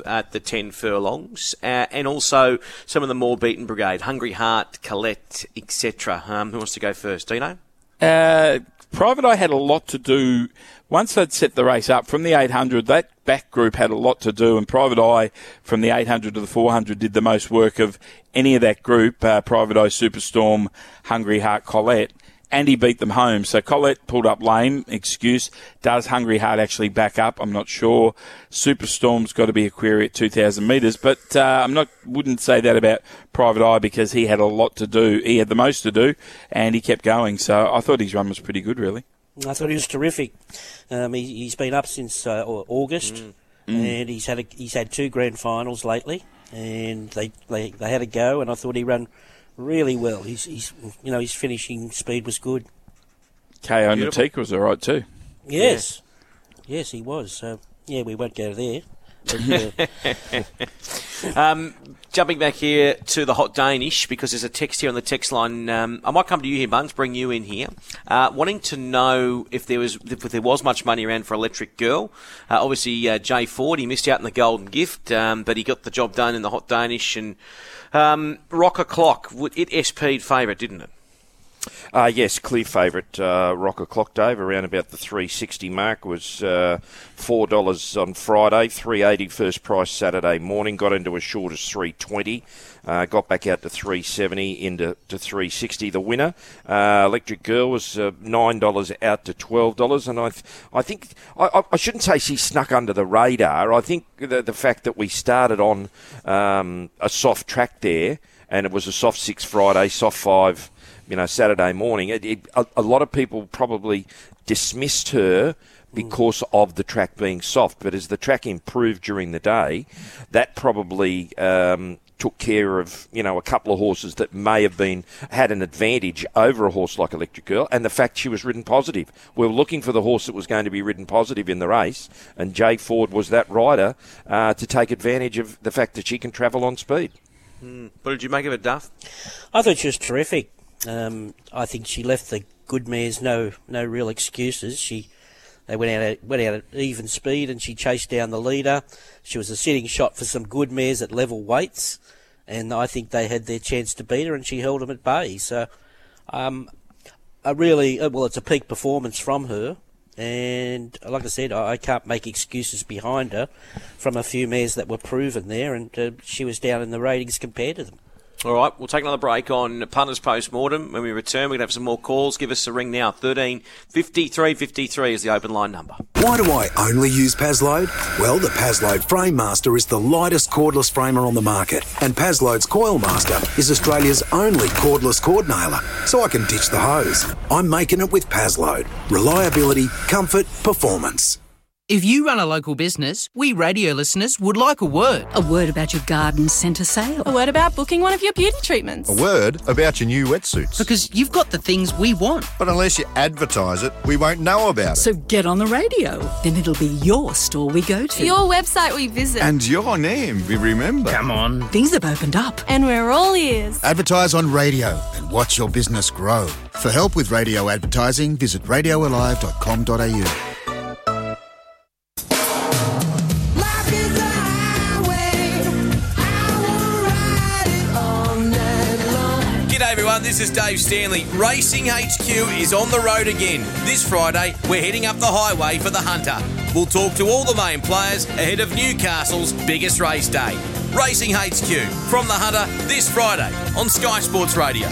at the 10 furlongs? And also some of the more beaten brigade, Hungry Heart, Colette, etc. Who wants to go first? Dino? Private Eye had a lot to do. Once they'd set the race up, from the 800, that back group had a lot to do, and Private Eye, from the 800 to the 400, did the most work of any of that group, Private Eye, Superstorm, Hungry Heart, Colette. And he beat them home. So Colette pulled up lame. Excuse. Does Hungry Heart actually back up? I'm not sure. Superstorm's got to be a query at 2,000 metres. But wouldn't say that about Private Eye, because he had a lot to do. He had the most to do, and he kept going. So I thought his run was pretty good, really. I thought he was terrific. He's been up since August, and he's had 2 grand finals lately, and they had a go, and I thought he ran really well. His finishing speed was good. K.O. Natika was all right too. Yes, he was. So, we won't go there. Jumping back here to the hot Danish, because there's a text here on the text line. I might come to you here, Buns, bring you in here. Wanting to know if there was much money around for Electric Girl. Obviously, Jay Ford, he missed out in the Golden Gift, but he got the job done in the hot Danish. And Rocker Clock, it SP'd favourite, didn't it? Yes, clear favourite, Rocker Clock, Dave, around about the $3.60 mark, was $4 on Friday, $3.80 first price Saturday morning, got into as short as $3.20, got back out to $3.70, into $3.60. The winner, Electric Girl, was $9 out to $12, and I think I shouldn't say she snuck under the radar. I think the fact that we started on a soft track there, and it was a soft 6 Friday, soft 5, Saturday morning, a lot of people probably dismissed her because of the track being soft. But as the track improved during the day, that probably took care of, a couple of horses that may have had an advantage over a horse like Electric Girl, and the fact she was ridden positive. We were looking for the horse that was going to be ridden positive in the race, and Jay Ford was that rider to take advantage of the fact that she can travel on speed. What did you make of it, Duff? I thought she was terrific. I think she left the good mares no real excuses. They went out at even speed, and she chased down the leader. She was a sitting shot for some good mares at level weights, and I think they had their chance to beat her, and she held them at bay. So, it's a peak performance from her. And like I said, I can't make excuses behind her from a few mares that were proven there, and she was down in the ratings compared to them. All right, we'll take another break on Punters Postmortem. When we return, we're going to have some more calls. Give us a ring now. 13 53 53 is the open line number. Why do I only use Pazload? Well, the Pazload Frame Master is the lightest cordless framer on the market, and Pazload's Coil Master is Australia's only cordless cord nailer, so I can ditch the hose. I'm making it with Pazload. Reliability, comfort, performance. If you run a local business, we radio listeners would like a word. A word about your garden centre sale. A word about booking one of your beauty treatments. A word about your new wetsuits. Because you've got the things we want. But unless you advertise it, we won't know about it. So get on the radio. Then it'll be your store we go to. Your website we visit. And your name we remember. Come on. Things have opened up. And we're all ears. Advertise on radio and watch your business grow. For help with radio advertising, visit radioalive.com.au. Everyone, this is Dave Stanley. Racing HQ is on the road again. This Friday, we're heading up the highway for the Hunter. We'll talk to all the main players ahead of Newcastle's biggest race day. Racing HQ from the Hunter this Friday on Sky Sports Radio.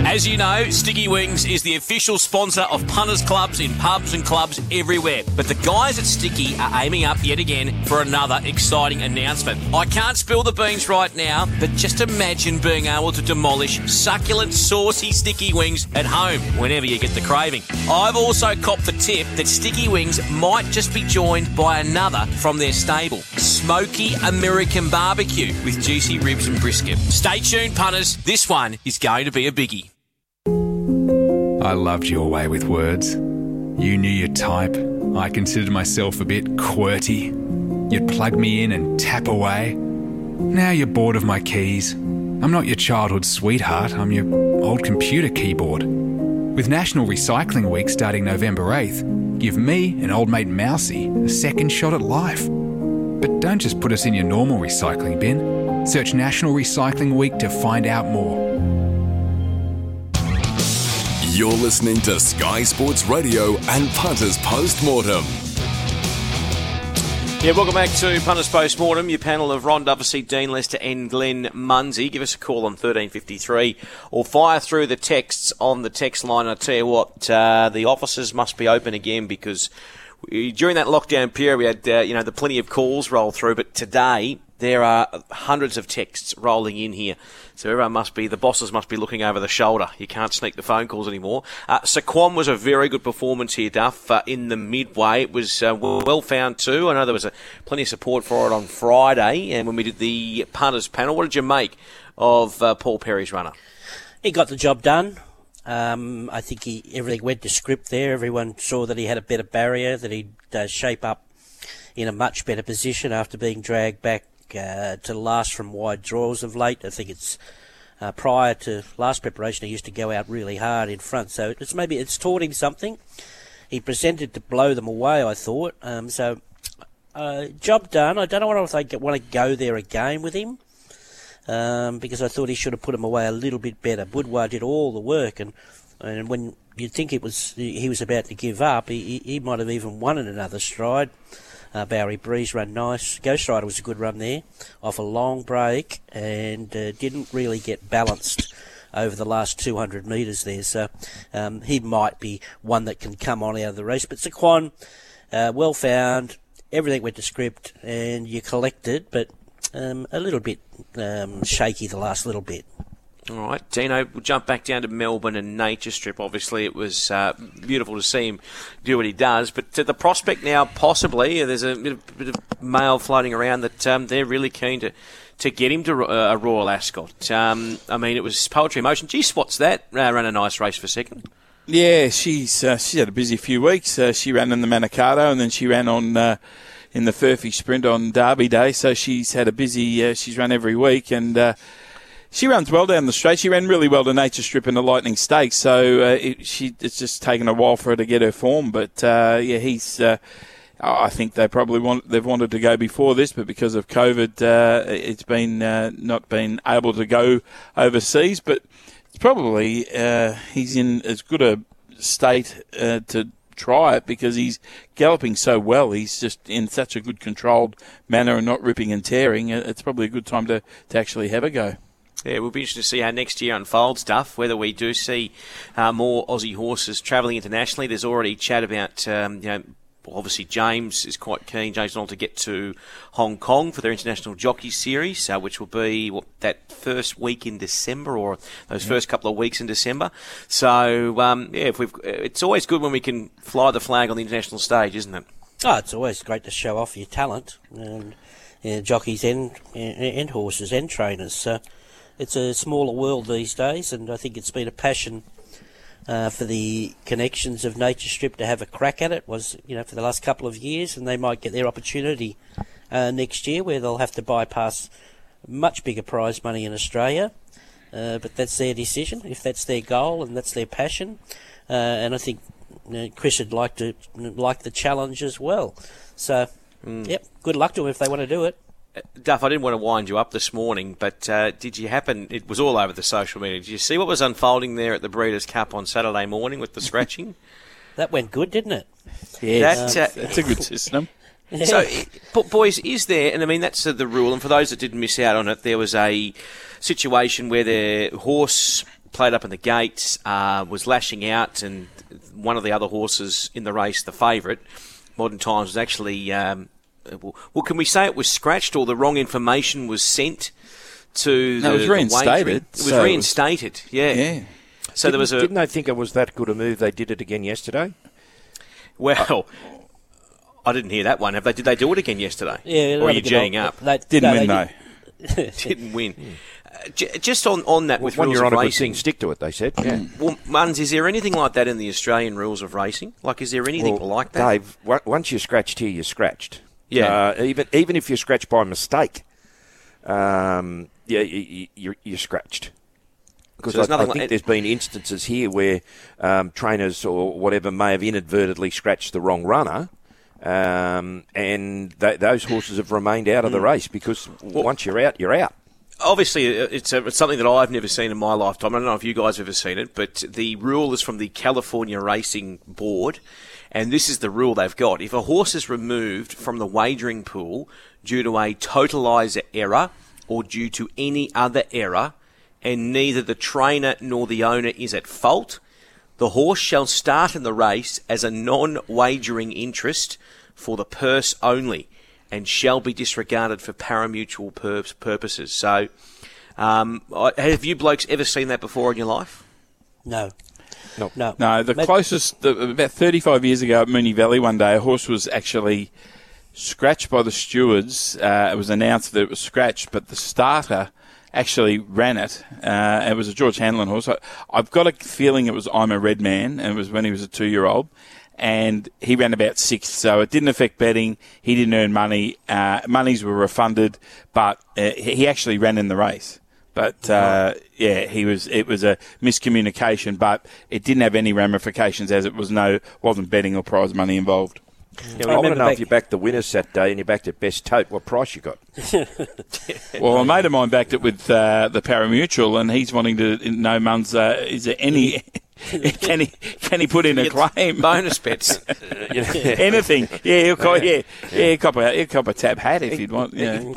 As you know, Sticky Wings is the official sponsor of punters clubs in pubs and clubs everywhere. But the guys at Sticky are aiming up yet again for another exciting announcement. I can't spill the beans right now, but just imagine being able to demolish succulent, saucy Sticky Wings at home whenever you get the craving. I've also copped the tip that Sticky Wings might just be joined by another from their stable, Smoky American Barbecue, with juicy ribs and brisket. Stay tuned, punters. This one is going to be a biggie. I loved your way with words. You knew your type. I considered myself a bit quirty. You'd plug me in and tap away. Now you're bored of my keys. I'm not your childhood sweetheart. I'm your old computer keyboard. With National Recycling Week starting November 8th, give me and old mate Mousy a second shot at life. But don't just put us in your normal recycling bin. Search National Recycling Week to find out more. You're listening to Sky Sports Radio and Punters Postmortem. Yeah, welcome back to Punters Postmortem, your panel of Ron Doversy, Dean Lester and Glenn Munsey. Give us a call on 1353 or fire through the texts on the text line. I tell you what, the offices must be open again, because during that lockdown period we had the plenty of calls roll through, but today there are hundreds of texts rolling in here. So everyone the bosses must be looking over the shoulder. You can't sneak the phone calls anymore. Saquon was a very good performance here, Duff, in the midway. It was well found too. I know there was plenty of support for it on Friday. And when we did the punters panel, what did you make of Paul Perry's runner? He got the job done. I think everything went to script there. Everyone saw that he had a better barrier, that he'd shape up in a much better position after being dragged back to last from wide draws of late. I think it's prior to last preparation, he used to go out really hard in front. So it's taught him something. He presented to blow them away, I thought. Job done. I don't know if they want to go there again with him, because I thought he should have put him away a little bit better. Boudoir did all the work, and when you'd think he was about to give up, he might have even won in another stride. Bowery Breeze run nice. Ghost Rider was a good run there, off a long break, and didn't really get balanced over the last 200 metres there. So he might be one that can come on out of the race. But Saquon, well found, everything went to script, and you collected, but a little bit shaky the last little bit. All right, Dino, we'll jump back down to Melbourne and Nature Strip. Obviously, it was beautiful to see him do what he does. But to the prospect now, possibly, there's a bit of mail floating around that they're really keen to get him to a Royal Ascot. I mean, it was poetry emotion. Gee, what's that? Ran a nice race for second. Yeah, she's had a busy few weeks. She ran in the Manicato, and then she ran on in the Furphy Sprint on Derby Day. So she's had a busy. She's run every week, and she runs well down the straight. She ran really well to Nature Strip in the Lightning Stakes, so it's just taken a while for her to get her form. But, I think they've wanted to go before this, but because of COVID, it's been not been able to go overseas. But it's probably he's in as good a state to try it, because he's galloping so well. He's just in such a good controlled manner and not ripping and tearing. It's probably a good time to actually have a go. Yeah, we'll be interested to see how next year unfolds, Duff, whether we do see more Aussie horses travelling internationally. There's already chat about, obviously James is quite keen, James McDonald, to get to Hong Kong for their International Jockey Series, which will be that first week in December, or those first couple of weeks in December. So, it's always good when we can fly the flag on the international stage, isn't it? Oh, it's always great to show off your talent, and jockeys and horses and trainers, so it's a smaller world these days, and I think it's been a passion for the connections of Nature Strip to have a crack at it, for the last couple of years, and they might get their opportunity next year, where they'll have to bypass much bigger prize money in Australia. But that's their decision, if that's their goal and that's their passion. And I think Chris would like the challenge as well. So, good luck to them if they want to do it. Duff, I didn't want to wind you up this morning, but it was all over the social media. Did you see what was unfolding there at the Breeders' Cup on Saturday morning with the scratching? That went good, didn't it? Yeah, that's a good system. So, boys, is there, and I mean, that's the rule, and for those that didn't miss out on it, there was a situation where their horse played up in the gate, was lashing out, and one of the other horses in the race, the favourite, Modern Times, was actually... well, can we say it was scratched, or the wrong information was sent to the... No, it was reinstated. Yeah. So there was a... Didn't they think it was that good a move? They did it again yesterday? Well, I didn't hear that one. Did they do it again yesterday? Yeah. Or are you geeing up? They didn't win, though. Didn't win. Just on that, with when rules you're on of a racing, good thing, stick to it, they said. Yeah. Well, Muns, is there anything like that in the Australian rules of racing? Like, is there anything like that? Dave, once you're scratched here, you're scratched. Yeah, even if you're scratched by mistake, you're scratched. Because so I think there's been instances here where trainers or whatever may have inadvertently scratched the wrong runner, and those horses have remained out of the race, because once you're out, you're out. Obviously, it's something that I've never seen in my lifetime. I don't know if you guys have ever seen it, but the rule is from the California Racing Board. And this is the rule they've got. If a horse is removed from the wagering pool due to a totaliser error or due to any other error, and neither the trainer nor the owner is at fault, the horse shall start in the race as a non-wagering interest for the purse only, and shall be disregarded for parimutuel purposes. So, have you blokes ever seen that before in your life? No. No. The closest, about 35 years ago at Moonee Valley one day, a horse was actually scratched by the stewards. It was announced that it was scratched, but the starter actually ran it. It was a George Hanlon horse. I've got a feeling it was I'm a Red Man, and it was when he was a 2-year-old, and he ran about sixth, so it didn't affect betting. He didn't earn money. Monies were refunded, but he actually ran in the race. But yeah, he was. It was a miscommunication, but it didn't have any ramifications as it was wasn't betting or prize money involved. Yeah, I want to know if you backed the winners that day and you backed at best tote, what price you got? Well, a mate of mine backed it with the Paramutual, and he's wanting to know, Muns, is there any... Can he put in a claim? Bonus bets. Anything. Yeah, he'll call, he'll cop a TAB hat if he'd want. Yeah.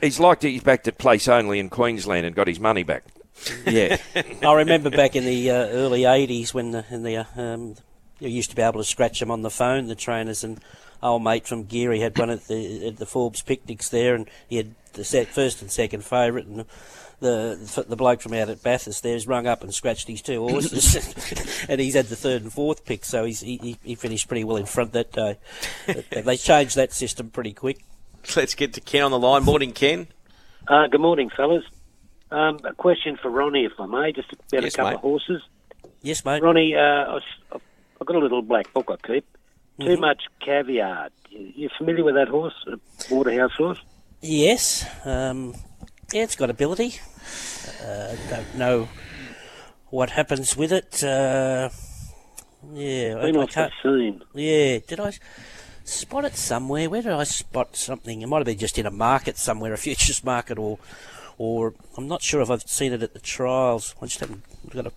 He's backed at place only in Queensland and got his money back. Yeah. I remember back in the early 80s when you used to be able to scratch them on the phone, the trainers, and old mate from Geary had one at the Forbes picnics there, and he had the first and second favourite, and the bloke from out at Bathurst there's rung up and scratched his two horses, and he's had the third and fourth pick, so he finished pretty well in front that day. They changed that system pretty quick. Let's get to Ken on the line. Morning, Ken. Good morning, fellas. A question for Ronnie, if I may, just about a couple of horses. Yes, mate. Ronnie, I've got a little black book I keep. Mm-hmm. Too Much Caviar. You familiar with that horse, Waterhouse horse? Yes. Yeah, it's got ability. Don't know what happens with it. Yeah, I can't. Yeah, did I spot it somewhere? Where did I spot something? It might have been just in a market somewhere, a futures market, or I'm not sure if I've seen it at the trials. I just haven't got a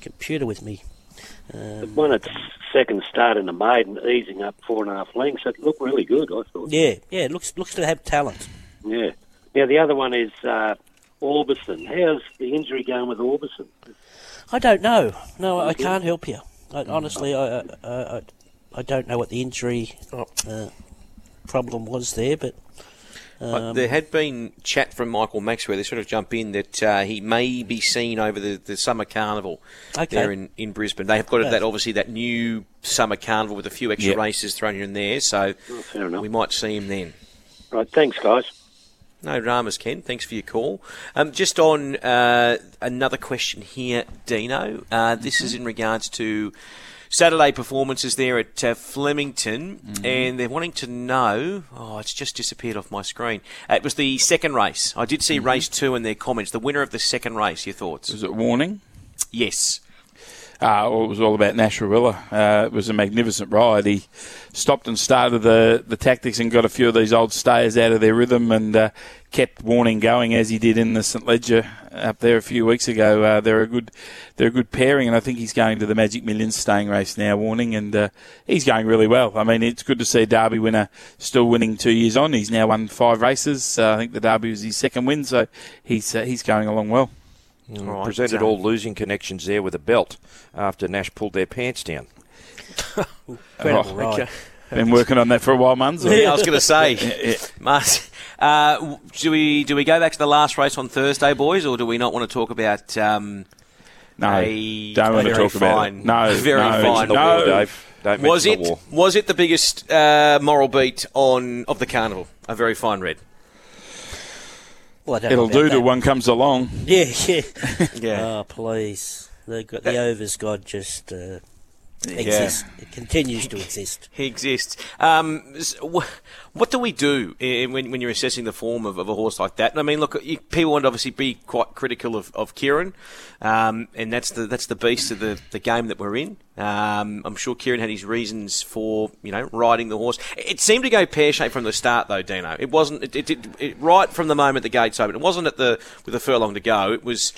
computer with me. It won its second start in the maiden, easing up 4.5 lengths. It looked really good, I thought. Yeah, it looks to have talent. Yeah. Now, the other one is Orbison. How's the injury going with Orbison? I don't know. No, I can't help you. Honestly, I don't know what the injury problem was there, but... there had been chat from Michael Maxwell, they sort of jump in, that he may be seen over the Summer Carnival there in Brisbane. They have got that obviously that new Summer Carnival with a few extra races thrown in there, so we might see him then. Right, thanks, guys. No dramas, Ken. Thanks for your call. Just on another question here, Dino. This is in regards to Saturday performances there at Flemington, and they're wanting to know... Oh, it's just disappeared off my screen. It was the second race. I did see race 2 in their comments. The winner of the second race, your thoughts? Was it Warning? Yes. Well, it was all about Nasharilla. It was a magnificent ride. He stopped and started the tactics and got a few of these old stayers out of their rhythm and kept Warning going as he did in the St Leger up there a few weeks ago. They're a good pairing, and I think he's going to the Magic Millions staying race now, Warning, and he's going really well. I mean, it's good to see a Derby winner still winning 2 years on. He's now won 5 races. I think the Derby was his second win, so he's going along well. Right. Presented all losing connections there with a belt after Nash pulled their pants down. Right. Been working on that for a while, Muns. Yeah, I was going to say. Do we go back to the last race on Thursday, boys, or do we not want to talk about? No, don't want to talk about it. Very fine. Dave. Don't mention the war. Was it the biggest moral beat of the carnival? A very fine red. Well, it'll do till one comes along. Yeah. Oh, please. The overs god just exists. Yeah. It continues to exist. He exists. What do we do when you're assessing the form of a horse like that? I mean, look, people want to obviously be quite critical of Kieran, and that's the beast of the game that we're in. I'm sure Kieran had his reasons for riding the horse. It seemed to go pear-shaped from the start, though, Dino. It wasn't it right from the moment the gates opened. It wasn't with a furlong to go. It was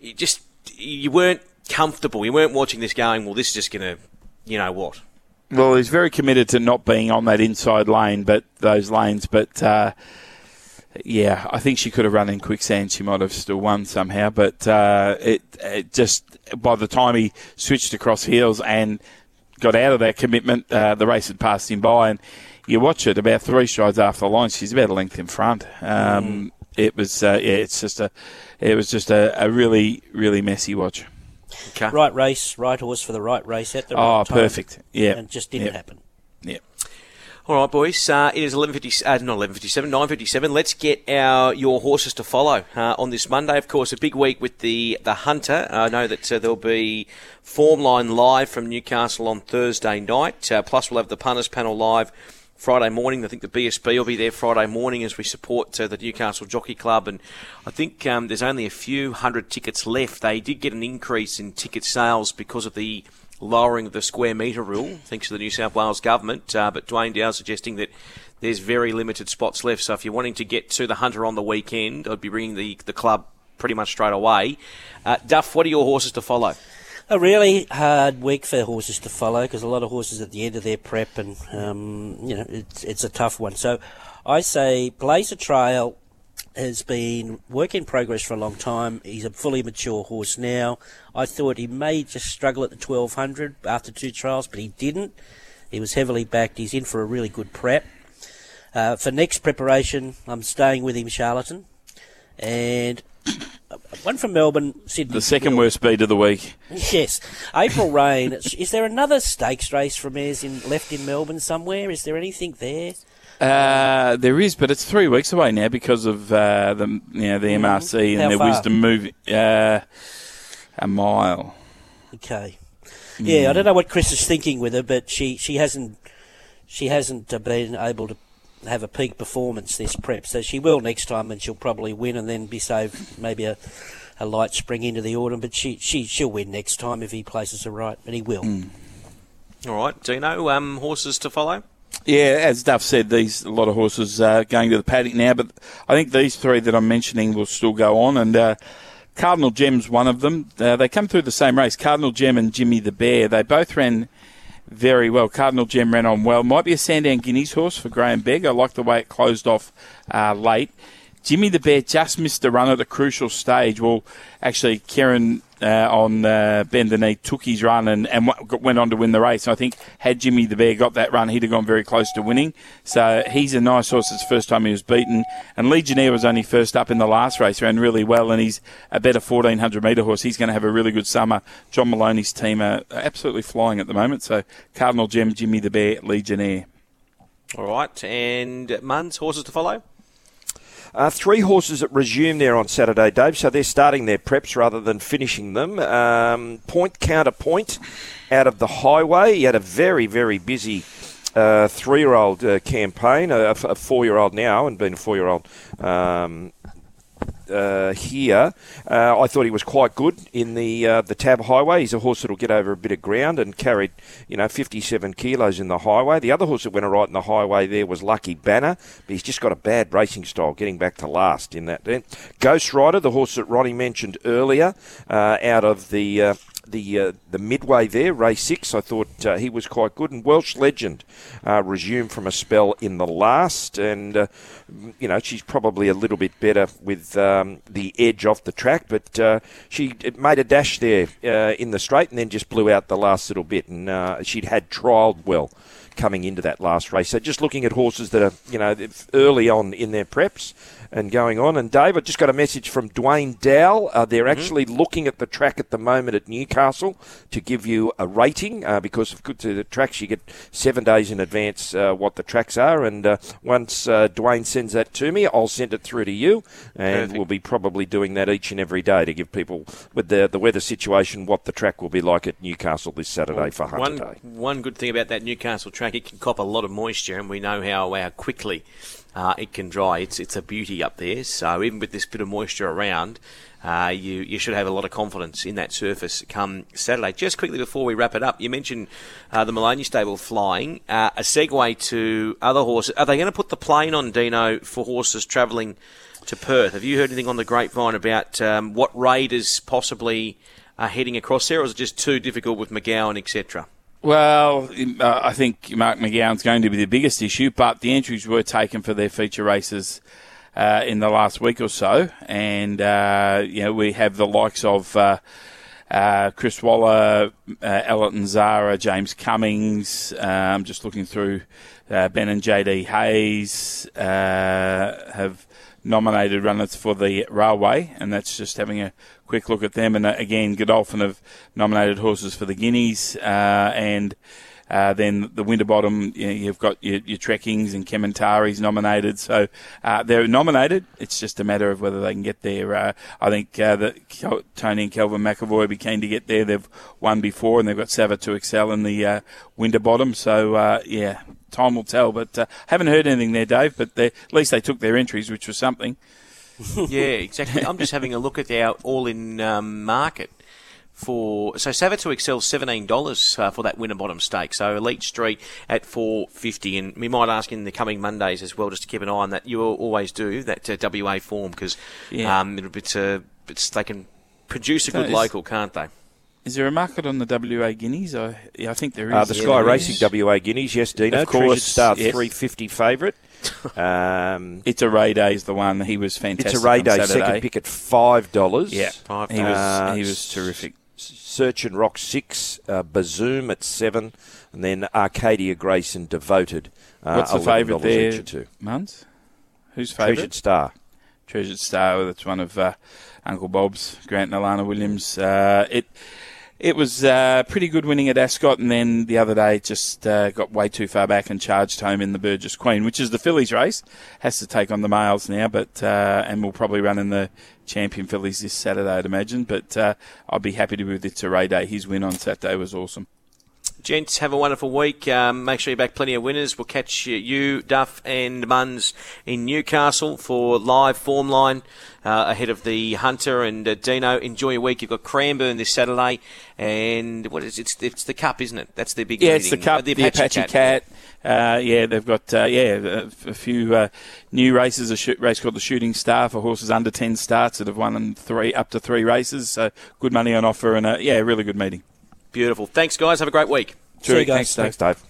just you weren't comfortable. You weren't watching this going, well, this is just going to, what. Well, he's very committed to not being on that inside lane, but yeah, I think she could have run in quicksand. She might have still won somehow, but it just by the time he switched across heels and got out of that commitment, the race had passed him by, and you watch it about 3 strides after the line, she's about a length in front. It was, it was just a really, really messy watch. Okay. Right race, right horse for the right race at the right time. Oh, perfect. Yeah. And it just didn't happen. Yeah. All right, boys. It is 9:57. Let's get your horses to follow on this Monday. Of course, a big week with the Hunter. I know that there'll be Formline live from Newcastle on Thursday night. Plus, we'll have the punters panel live Friday morning. I think the BSB will be there Friday morning as we support the Newcastle Jockey Club. And I think there's only a few hundred tickets left. They did get an increase in ticket sales because of the lowering of the square metre rule, thanks to the New South Wales government. But Dwayne Dow suggesting that there's very limited spots left. So if you're wanting to get to the Hunter on the weekend, I'd be ringing the club pretty much straight away. Duff, what are your horses to follow? A really hard week for horses to follow because a lot of horses at the end of their prep and, it's a tough one. So I say Blazer Trail has been work in progress for a long time. He's a fully mature horse now. I thought he may just struggle at the 1200 after two trials, but he didn't. He was heavily backed. He's in for a really good prep. For next preparation, I'm staying with him, Charlatan. And one from Melbourne, Sydney. The second worst beat of the week. Yes. April Rain. Is there another stakes race from mares left in Melbourne somewhere? Is there anything there? There is, but it's 3 weeks away now because of the MRC and their wisdom moving a mile. Okay. Yeah, I don't know what Chris is thinking with her, but she hasn't been able to have a peak performance this prep, so she will next time, and she'll probably win and then be saved maybe a light spring into the autumn, but she'll win next time if he places her right, and he will. All right, Dino, horses to follow? Yeah, as Duff said, a lot of horses are going to the paddock now, but I think these three that I'm mentioning will still go on, and Cardinal Gem's one of them. They come through the same race. Cardinal Gem and Jimmy the Bear, they both ran very well. Cardinal Gem ran on well. Might be a Sandown Guineas horse for Graham Begg. I like the way it closed off late. Jimmy the Bear just missed the run at the crucial stage. Well, actually, Kieran on Bend the Knee took his run and went on to win the race. And I think had Jimmy the Bear got that run, he'd have gone very close to winning. So he's a nice horse. It's the first time he was beaten. And Legionnaire was only first up in the last race, ran really well, and he's a better 1,400-metre horse. He's going to have a really good summer. John Maloney's team are absolutely flying at the moment. So Cardinal Gem, Jimmy the Bear, Legionnaire. All right. And Muns, horses to follow? Three horses that resume there on Saturday, Dave, so they're starting their preps rather than finishing them. Point Counterpoint out of the Highway. He had a very, very busy three-year-old campaign, a four-year-old now, and been a four-year-old here. I thought he was quite good in the TAB Highway. He's a horse that'll get over a bit of ground and carried, 57 kilos in the Highway. The other horse that went all right in the Highway there was Lucky Banner, but he's just got a bad racing style, getting back to last in that. Ghost Rider, the horse that Ronnie mentioned earlier, out of the midway there, race 6, I thought he was quite good. And Welsh Legend resumed from a spell in the last. And, she's probably a little bit better with the edge off the track. But she made a dash there in the straight and then just blew out the last little bit. And she'd had trialled well coming into that last race. So just looking at horses that are, early on in their preps and going on. And Dave, I just got a message from Dwayne Dow. They're actually looking at the track at the moment at Newcastle to give you a rating because to the tracks you get 7 days in advance what the tracks are. And once Dwayne sends that to me, I'll send it through to you. And Perfect. We'll be probably doing that each and every day to give people with the weather situation what the track will be like at Newcastle this Saturday for Hunter Day. One good thing about that Newcastle track, it can cop a lot of moisture, and we know how quickly it can dry. It's a beauty up there. So even with this bit of moisture around, you should have a lot of confidence in that surface come Saturday. Just quickly before we wrap it up, you mentioned the Maloney stable flying. A segue to other horses. Are they going to put the plane on, Dino, for horses travelling to Perth? Have you heard anything on the grapevine about what raiders possibly are heading across there, or is it just too difficult with McGowan, etc.? Well, I think Mark McGowan's going to be the biggest issue, but the entries were taken for their feature races in the last week or so. And, we have the likes of Chris Waller, Ellerton Zara, James Cummings. I'm just looking through Ben and J.D. Hayes have nominated runners for the Railway, and that's just having a quick look at them. And again, Godolphin have nominated horses for the Guineas, and Then the Winterbottom, you've got your Trekkings and Kementari's nominated. So they're nominated. It's just a matter of whether they can get there. I think that Tony and Kelvin McAvoy will be keen to get there. They've won before, and they've got Sava to excel in the Winterbottom. So, yeah, time will tell. But haven't heard anything there, Dave, but at least they took their entries, which was something. Yeah, exactly. I'm just having a look at our all-in market. So Sava to Excel $17 for that Winterbottom stake. So Elite Street at $4.50, and we might ask in the coming Mondays as well, just to keep an eye on that. You always do that WA form, because they can produce a good local, can't they? Is there a market on the WA Guineas? I think there is. The Sky Racing WA Guineas, yes, Dino. Of course, $3.50 favourite. It's a Ray Day's the one. He was fantastic. It's a Ray Day second pick at $5. Yeah, he was terrific. Search and Rock 6, Bazoom at 7, and then Arcadia Grace and Devoted. What's the favourite there, Muns? Who's favourite? Treasured Star. That's one of Uncle Bob's, Grant and Alana Williams. It was pretty good winning at Ascot, and then the other day just got way too far back and charged home in the Burgess Queen, which is the fillies race. Has to take on the males now, but and we'll probably run in the champion fillies this Saturday, I'd imagine. But I'd be happy to be with it to Ray Day. His win on Saturday was awesome. Gents, have a wonderful week. Make sure you back plenty of winners. We'll catch you, Duff and Munns, in Newcastle for live form line ahead of the Hunter and Dino. Enjoy your week. You've got Cranbourne this Saturday, and what is it? It's the Cup, isn't it? That's their big meeting. Yeah, it's the Cup, the Apache Cat. They've got a few new races. A race called the Shooting Star for horses under 10 starts that have won up to three races. So good money on offer, and a really good meeting. Beautiful. Thanks, guys. Have a great week. Cheers. Thanks, Dave.